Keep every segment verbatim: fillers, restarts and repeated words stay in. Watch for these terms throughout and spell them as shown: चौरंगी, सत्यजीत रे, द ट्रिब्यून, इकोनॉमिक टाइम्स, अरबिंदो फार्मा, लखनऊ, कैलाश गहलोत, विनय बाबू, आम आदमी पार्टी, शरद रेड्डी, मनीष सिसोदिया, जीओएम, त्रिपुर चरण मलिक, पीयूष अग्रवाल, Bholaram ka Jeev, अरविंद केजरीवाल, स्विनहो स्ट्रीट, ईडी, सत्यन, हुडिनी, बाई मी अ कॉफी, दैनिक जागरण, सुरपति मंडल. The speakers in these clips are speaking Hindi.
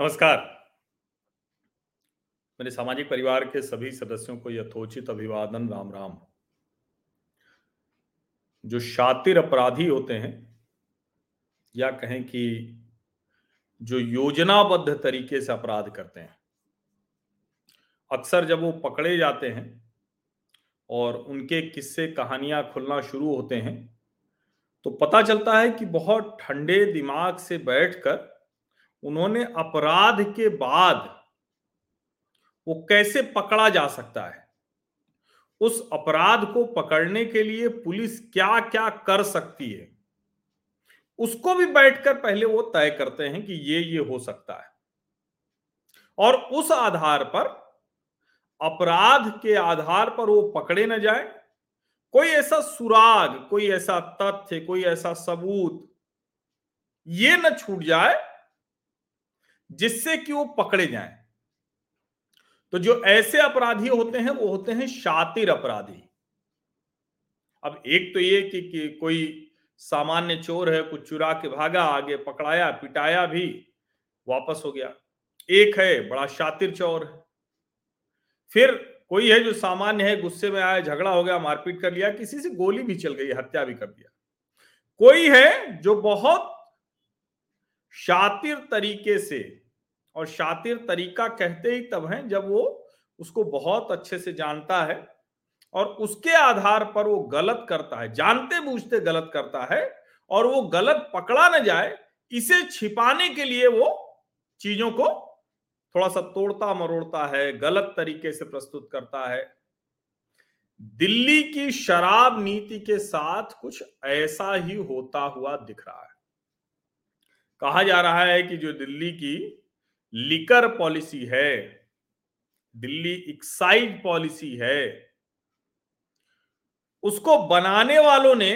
नमस्कार। मेरे सामाजिक परिवार के सभी सदस्यों को यथोचित अभिवादन, राम राम। जो शातिर अपराधी होते हैं या कहें कि जो योजनाबद्ध तरीके से अपराध करते हैं, अक्सर जब वो पकड़े जाते हैं और उनके किस्से कहानियां खुलना शुरू होते हैं तो पता चलता है कि बहुत ठंडे दिमाग से बैठकर उन्होंने अपराध के बाद वो कैसे पकड़ा जा सकता है, उस अपराध को पकड़ने के लिए पुलिस क्या क्या कर सकती है, उसको भी बैठकर पहले वो तय करते हैं कि ये ये हो सकता है। और उस आधार पर, अपराध के आधार पर वो पकड़े न जाए, कोई ऐसा सुराग, कोई ऐसा तथ्य, कोई ऐसा सबूत ये न छूट जाए जिससे कि वो पकड़े जाएं। तो जो ऐसे अपराधी होते हैं वो होते हैं शातिर अपराधी। अब एक तो ये कि, कि कोई सामान्य चोर है, कुछ चुरा के भागा, आगे पकड़ाया, पिटाया भी, वापस हो गया। एक है बड़ा शातिर चोर है। फिर कोई है जो सामान्य है, गुस्से में आया, झगड़ा हो गया, मारपीट कर लिया, किसी से गोली भी चल गई, हत्या भी कर दिया। कोई है जो बहुत शातिर तरीके से, और शातिर तरीका कहते ही तब हैं जब वो उसको बहुत अच्छे से जानता है और उसके आधार पर वो गलत करता है, जानते बूझते गलत करता है, और वो गलत पकड़ा न जाए इसे छिपाने के लिए वो चीजों को थोड़ा सा तोड़ता मरोड़ता है, गलत तरीके से प्रस्तुत करता है। दिल्ली की शराब नीति के साथ कुछ ऐसा ही होता हुआ दिख रहा है। कहा जा रहा है कि जो दिल्ली की लिकर पॉलिसी है, दिल्ली एक्साइज पॉलिसी है, उसको बनाने वालों ने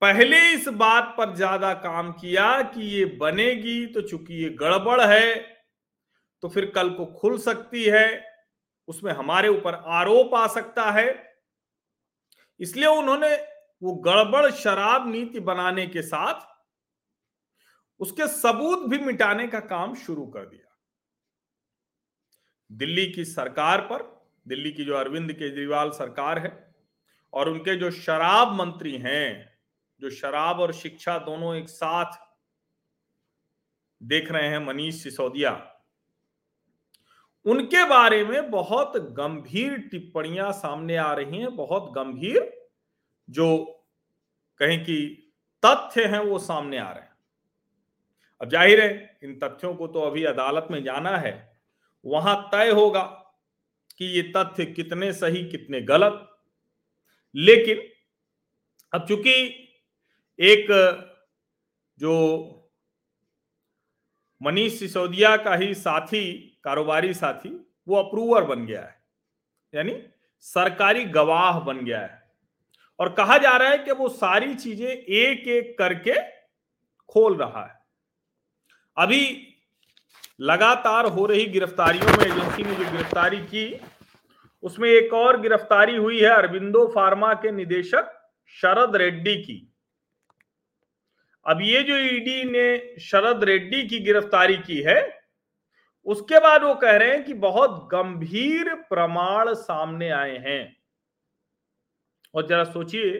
पहले इस बात पर ज्यादा काम किया कि ये बनेगी तो चूंकि ये गड़बड़ है तो फिर कल को खुल सकती है, उसमें हमारे ऊपर आरोप आ सकता है, इसलिए उन्होंने वो गड़बड़ शराब नीति बनाने के साथ उसके सबूत भी मिटाने का काम शुरू कर दिया। दिल्ली की सरकार पर, दिल्ली की जो अरविंद केजरीवाल सरकार है और उनके जो शराब मंत्री हैं, जो शराब और शिक्षा दोनों एक साथ देख रहे हैं, मनीष सिसोदिया, उनके बारे में बहुत गंभीर टिप्पणियां सामने आ रही हैं। बहुत गंभीर जो कहें कि तथ्य हैं वो सामने आ रहे हैं। अब जाहिर है इन तथ्यों को तो अभी अदालत में जाना है, वहां तय होगा कि ये तथ्य कितने सही कितने गलत। लेकिन अब चूंकि एक जो मनीष सिसोदिया का ही साथी, कारोबारी साथी, वो अप्रूवर बन गया है, यानी सरकारी गवाह बन गया है, और कहा जा रहा है कि वो सारी चीजें एक एक करके खोल रहा है। अभी लगातार हो रही गिरफ्तारियों में एजेंसी ने जो गिरफ्तारी की उसमें एक और गिरफ्तारी हुई है अरबिंदो फार्मा के निदेशक शरद रेड्डी की। अब ये जो ईडी ने शरद रेड्डी की गिरफ्तारी की है उसके बाद वो कह रहे हैं कि बहुत गंभीर प्रमाण सामने आए हैं। और जरा सोचिए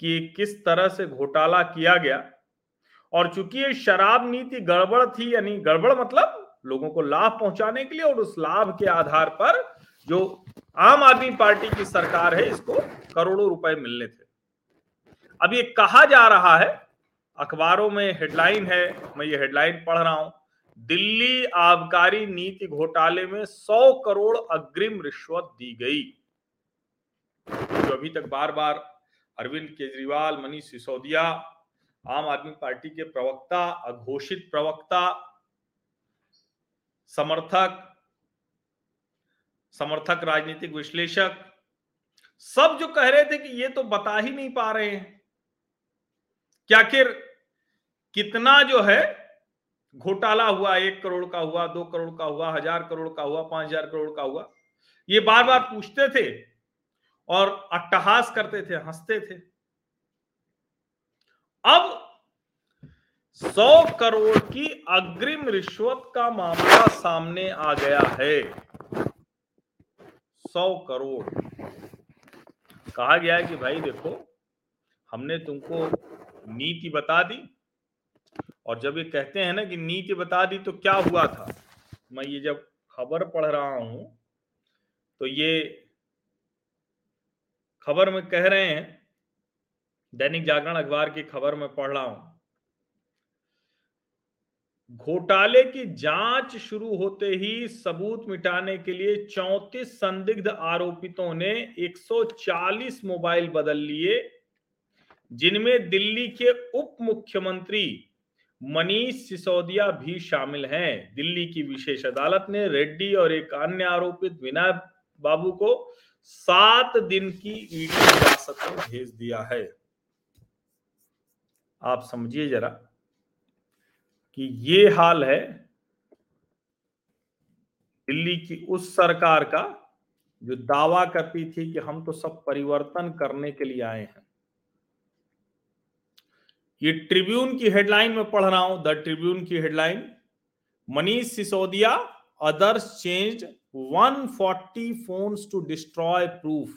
कि किस तरह से घोटाला किया गया, और चूंकि ये शराब नीति गड़बड़ थी, यानी गड़बड़ मतलब लोगों को लाभ पहुंचाने के लिए, और उस लाभ के आधार पर जो आम आदमी पार्टी की सरकार है इसको करोड़ों रुपए मिलने थे। अब ये कहा जा रहा है, अखबारों में हेडलाइन है, मैं ये हेडलाइन पढ़ रहा हूं, दिल्ली आबकारी नीति घोटाले में सौ करोड़ अग्रिम रिश्वत दी गई। जो अभी तक बार बार अरविंद केजरीवाल, मनीष सिसोदिया, आम आदमी पार्टी के प्रवक्ता, अघोषित प्रवक्ता, समर्थक समर्थक राजनीतिक विश्लेषक सब जो कह रहे थे कि ये तो बता ही नहीं पा रहे हैं कि आखिर कितना जो है घोटाला हुआ, एक करोड़ का हुआ, दो करोड़ का हुआ, हजार करोड़ का हुआ, पांच हजार करोड़ का हुआ, ये बार बार पूछते थे और अट्टहास करते थे, हंसते थे। अब सौ करोड़ की अग्रिम रिश्वत का मामला सामने आ गया है। सौ करोड़ कहा गया है कि भाई देखो, हमने तुमको नीति बता दी, और जब ये कहते हैं ना कि नीति बता दी तो क्या हुआ था, मैं ये जब खबर पढ़ रहा हूं तो ये खबर में कह रहे हैं, दैनिक जागरण अखबार की खबर में पढ़ रहा हूं, घोटाले की जांच शुरू होते ही सबूत मिटाने के लिए चौंतीस संदिग्ध आरोपितों ने एक सौ चालीस मोबाइल बदल लिए, जिनमें दिल्ली के उप मुख्यमंत्री मनीष सिसोदिया भी शामिल हैं। दिल्ली की विशेष अदालत ने रेड्डी और एक अन्य आरोपित विनय बाबू को सात दिन की ईडी हिरासत में भेज दिया है। आप समझिए जरा कि ये हाल है दिल्ली की उस सरकार का जो दावा करती थी कि हम तो सब परिवर्तन करने के लिए आए हैं। ये ट्रिब्यून की हेडलाइन में पढ़ रहा हूं, द ट्रिब्यून की headline, मनीष सिसोदिया others changed एक सौ चालीस फोन्स टू डिस्ट्रॉय प्रूफ।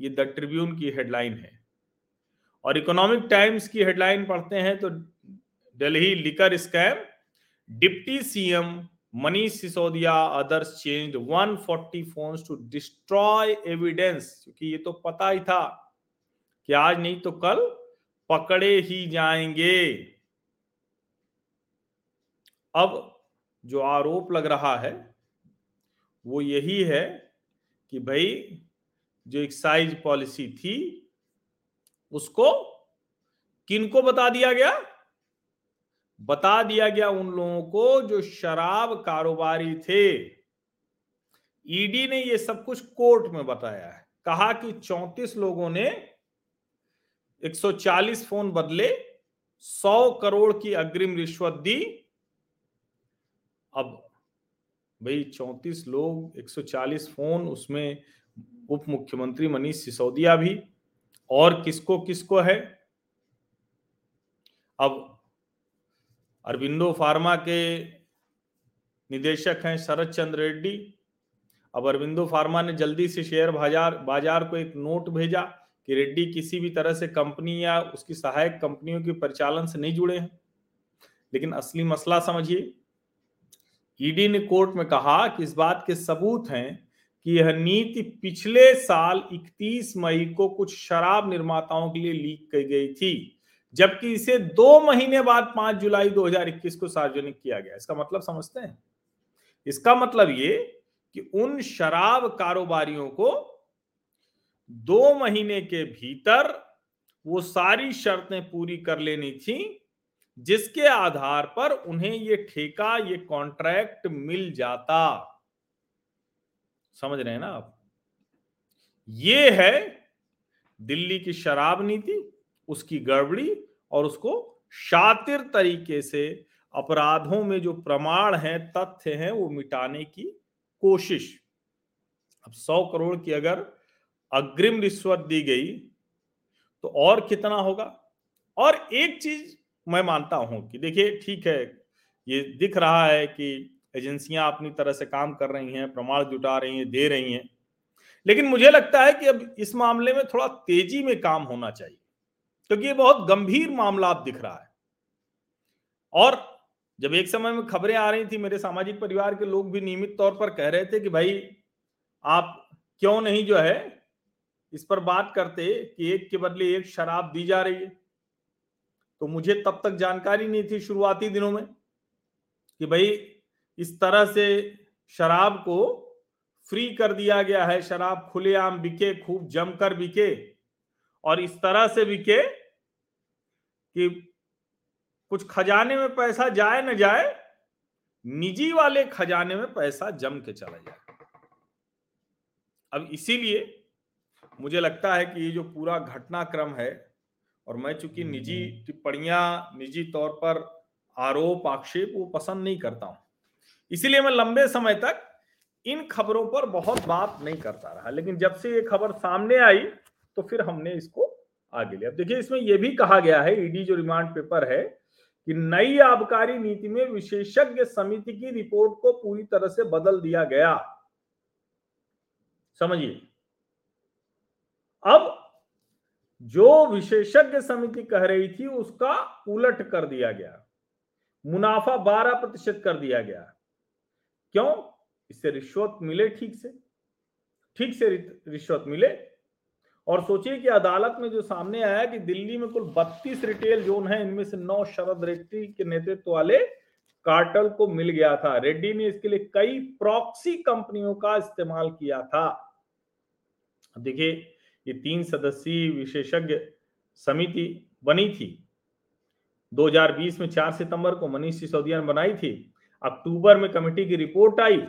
ये द ट्रिब्यून की हेडलाइन है। और इकोनॉमिक टाइम्स की हेडलाइन पढ़ते हैं तो Delhi liquor scam, deputy CM मनीष सिसोदिया others changed एक सौ चालीस फोन्स टू डिस्ट्रॉय एविडेंस। क्योंकि ये तो पता ही था कि आज नहीं तो कल पकड़े ही जाएंगे। अब जो आरोप लग रहा है वो यही है कि भाई जो एक्साइज पॉलिसी थी उसको किनको बता दिया गया, बता दिया गया उन लोगों को जो शराब कारोबारी थे। ईडी ने ये सब कुछ कोर्ट में बताया है, कहा कि चौंतीस लोगों ने एक सौ चालीस फोन बदले, सौ करोड़ की अग्रिम रिश्वत दी। अब भाई चौंतीस लोग, एक सौ चालीस फोन, उसमें उप मुख्यमंत्री मनीष सिसोदिया भी, और किसको किसको है। अब अरबिंदो फार्मा के निदेशक हैं शरद रेड्डी। अब अरबिंदो फार्मा ने जल्दी से शेयर बाजार बाजार को एक नोट भेजा कि रेड्डी किसी भी तरह से कंपनी या उसकी सहायक कंपनियों के परिचालन से नहीं जुड़े हैं। लेकिन असली मसला समझिए, ईडी ने कोर्ट में कहा कि इस बात के सबूत हैं कि यह नीति पिछले साल इकतीस मई को कुछ शराब निर्माताओं के लिए लीक की गई थी, जबकि इसे दो महीने बाद पांच जुलाई दो हज़ार इक्कीस को सार्वजनिक किया गया। इसका मतलब समझते हैं, इसका मतलब ये कि उन शराब कारोबारियों को दो महीने के भीतर वो सारी शर्तें पूरी कर लेनी थी जिसके आधार पर उन्हें ये ठेका, ये कॉन्ट्रैक्ट मिल जाता। समझ रहे हैं ना आप? ये है दिल्ली की शराब नीति, उसकी गड़बड़ी, और उसको शातिर तरीके से अपराधों में जो प्रमाण हैं, तथ्य हैं, वो मिटाने की कोशिश। अब सौ करोड़ की अगर अग्रिम रिश्वत दी गई तो और कितना होगा। और एक चीज मैं मानता हूं कि देखिए, ठीक है, ये दिख रहा है कि एजेंसियां अपनी तरह से काम कर रही हैं, प्रमाण जुटा रही हैं, दे रही हैं, लेकिन मुझे लगता है कि अब इस मामले में थोड़ा तेजी में काम होना चाहिए, क्योंकि ये बहुत गंभीर मामला आप दिख रहा है। और जब एक समय में खबरें आ रही थी, मेरे सामाजिक परिवार के लोग भी नियमित तौर पर कह रहे थे कि भाई आप क्यों नहीं जो है इस पर बात करते कि एक के बदले एक शराब दी जा रही है। तो मुझे तब तक जानकारी नहीं थी शुरुआती दिनों में कि भाई इस तरह से शराब को फ्री कर दिया गया है, शराब खुलेआम बिके, खूब जमकर बिके, और इस तरह से बिके कि कुछ खजाने में पैसा जाए ना जाए, निजी वाले खजाने में पैसा जम के चला जाए। अब इसीलिए मुझे लगता है कि ये जो पूरा घटनाक्रम है, और मैं चूंकि निजी टिप्पणियां, निजी तौर पर आरोप आक्षेप वो पसंद नहीं करता हूं, इसीलिए मैं लंबे समय तक इन खबरों पर बहुत बात नहीं करता रहा। लेकिन जब से ये खबर सामने आई तो फिर हमने इसको आगे लिया। अब देखिए, इसमें यह भी कहा गया है, ईडी जो रिमांड पेपर है कि नई आबकारी नीति में विशेषज्ञ समिति की रिपोर्ट को पूरी तरह से बदल दिया गया। समझिए, अब जो विशेषज्ञ समिति कह रही थी उसका उलट कर दिया गया, मुनाफा बारह प्रतिशत कर दिया गया। क्यों? इससे रिश्वत मिले, ठीक से ठीक से रिश्वत मिले। और सोचिए कि अदालत में जो सामने आया कि दिल्ली में कुल बत्तीस रिटेल जोन है, इनमें से नौ शरद रेड्डी के नेतृत्व वाले कार्टल को मिल गया था। रेड्डी ने इसके लिए कई प्रॉक्सी कंपनियों का इस्तेमाल किया था। देखिए, ये तीन सदस्यीय विशेषज्ञ समिति बनी थी, दो हज़ार बीस में चार सितंबर को मनीष सिसोदिया ने बनाई थी। अक्टूबर में कमेटी की रिपोर्ट आई,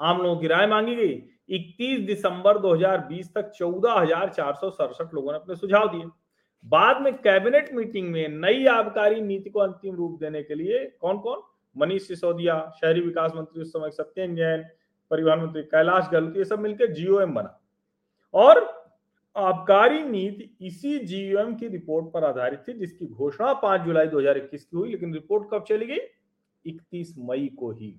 आम लोगों की राय मांगी गई। इकतीस दिसंबर दो हज़ार बीस तक चौदह हजार चार सौ सड़सठ लोगों ने अपने सुझाव दिए। बाद में कैबिनेट मीटिंग में नई आबकारी नीति को अंतिम रूप देने के लिए कौन कौन? मनीष सिसोदिया, शहरी विकास मंत्री उस समय सत्यन, परिवहन मंत्री कैलाश गहलोत, ये सब मिलकर जीओएम बना। और आबकारी नीति इसी जीओएम की रिपोर्ट पर आधारित थी, जिसकी घोषणा पांच जुलाई दो हज़ार इक्कीस की हुई। लेकिन रिपोर्ट कब चली गई? इकतीस मई को ही।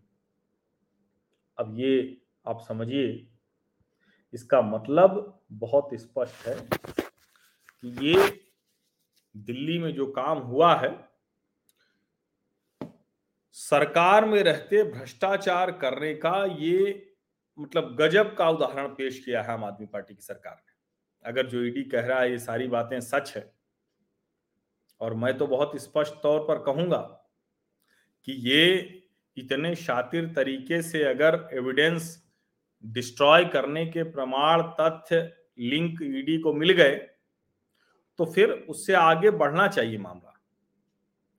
अब ये आप समझिए, इसका मतलब बहुत स्पष्ट है कि ये दिल्ली में जो काम हुआ है, सरकार में रहते भ्रष्टाचार करने का, ये मतलब गजब का उदाहरण पेश किया है आम आदमी पार्टी की सरकार ने। अगर जो ईडी कह रहा है ये सारी बातें सच है, और मैं तो बहुत स्पष्ट तौर पर कहूंगा कि ये इतने शातिर तरीके से अगर एविडेंस डिस्ट्रॉय करने के प्रमाण, तथ्य, लिंक ईडी को मिल गए, तो फिर उससे आगे बढ़ना चाहिए मामला।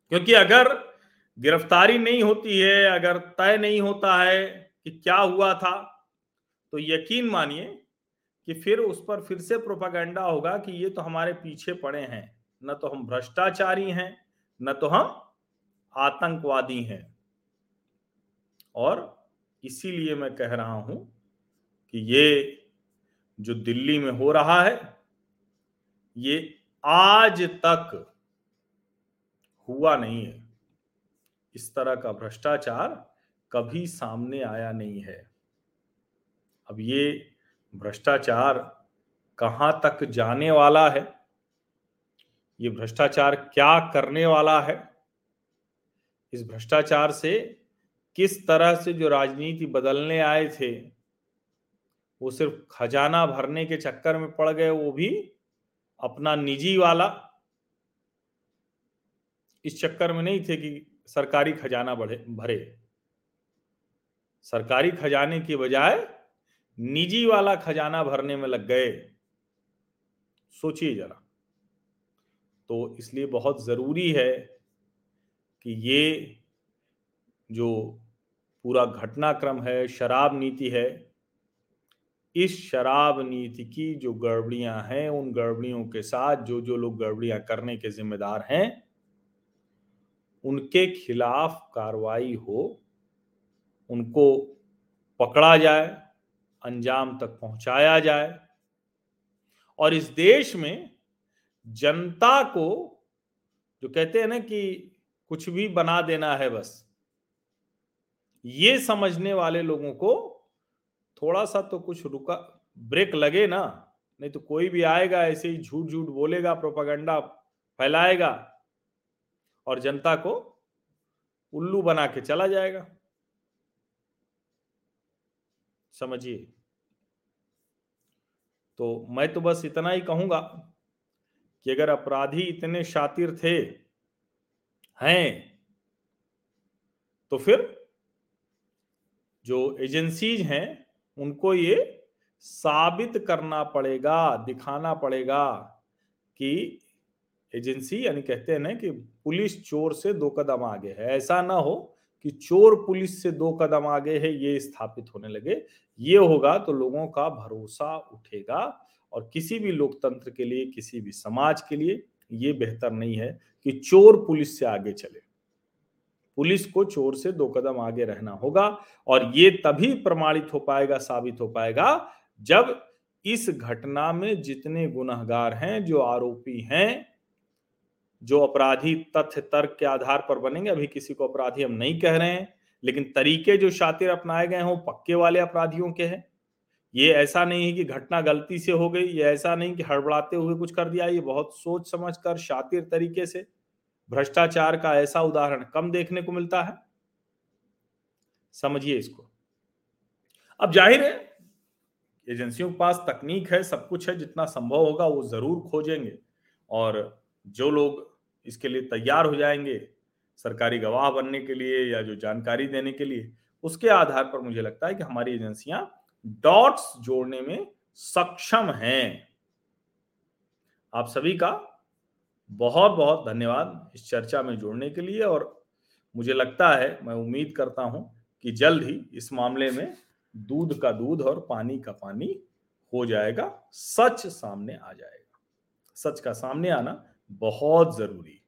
क्योंकि अगर गिरफ्तारी नहीं होती है, अगर तय नहीं होता है कि क्या हुआ था, तो यकीन मानिए कि फिर उस पर फिर से प्रोपागेंडा होगा कि ये तो हमारे पीछे पड़े हैं, न तो हम भ्रष्टाचारी हैं, न तो हम आतंकवादी हैं। और इसीलिए मैं कह रहा हूं कि ये जो दिल्ली में हो रहा है, ये आज तक हुआ नहीं है। इस तरह का भ्रष्टाचार कभी सामने आया नहीं है। अब ये भ्रष्टाचार कहां तक जाने वाला है, ये भ्रष्टाचार क्या करने वाला है, इस भ्रष्टाचार से किस तरह से जो राजनीति बदलने आए थे वो सिर्फ खजाना भरने के चक्कर में पड़ गए, वो भी अपना निजी वाला, इस चक्कर में नहीं थे कि सरकारी खजाना भरे। सरकारी खजाने की बजाय निजी वाला खजाना भरने में लग गए। सोचिए जरा। तो इसलिए बहुत जरूरी है कि ये जो पूरा घटनाक्रम है, शराब नीति है, इस शराब नीति की जो गड़बड़ियां हैं, उन गड़बड़ियों के साथ जो जो लोग गड़बड़ियां करने के जिम्मेदार हैं, उनके खिलाफ कार्रवाई हो, उनको पकड़ा जाए, अंजाम तक पहुंचाया जाए, और इस देश में जनता को, जो कहते हैं ना कि कुछ भी बना देना है बस, ये समझने वाले लोगों को थोड़ा सा तो कुछ रुका, ब्रेक लगे ना। नहीं तो कोई भी आएगा ऐसे ही झूठ झूठ बोलेगा, प्रोपागेंडा फैलाएगा, और जनता को उल्लू बना के चला जाएगा। समझिए। तो मैं तो बस इतना ही कहूंगा कि अगर अपराधी इतने शातिर थे हैं, तो फिर जो एजेंसीज हैं उनको ये साबित करना पड़ेगा, दिखाना पड़ेगा कि एजेंसी, यानी कहते हैं ना कि पुलिस चोर से दो कदम आगे है। ऐसा ना हो कि चोर पुलिस से दो कदम आगे है, ये स्थापित होने लगे। ये होगा तो लोगों का भरोसा उठेगा, और किसी भी लोकतंत्र के लिए, किसी भी समाज के लिए ये बेहतर नहीं है कि चोर पुलिस से आगे चले। पुलिस को चोर से दो कदम आगे रहना होगा, और ये तभी प्रमाणित हो पाएगा, साबित हो पाएगा, जब इस घटना में जितने गुनहगार हैं, जो आरोपी हैं, जो अपराधी तथ्य तर्क के आधार पर बनेंगे। अभी किसी को अपराधी हम नहीं कह रहे हैं, लेकिन तरीके जो शातिर अपनाए गए हों पक्के वाले अपराधियों के हैं। ये ऐसा नहीं है कि घटना गलती से हो गई, ये ऐसा नहीं कि हड़बड़ाते हुए कुछ कर दिया। ये बहुत सोच समझ कर शातिर तरीके से, भ्रष्टाचार का ऐसा उदाहरण कम देखने को मिलता है, समझिए इसको। अब जाहिर है एजेंसियों के पास तकनीक है, सब कुछ है, जितना संभव होगा वो जरूर खोजेंगे, और जो लोग इसके लिए तैयार हो जाएंगे सरकारी गवाह बनने के लिए या जो जानकारी देने के लिए, उसके आधार पर मुझे लगता है कि हमारी एजेंसियां डॉट्स जोड़ने में सक्षम हैं। आप सभी का बहुत बहुत धन्यवाद इस चर्चा में जुड़ने के लिए, और मुझे लगता है, मैं उम्मीद करता हूं कि जल्द ही इस मामले में दूध का दूध और पानी का पानी हो जाएगा, सच सामने आ जाएगा। सच का सामने आना बहुत जरूरी।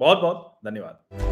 बहुत बहुत धन्यवाद।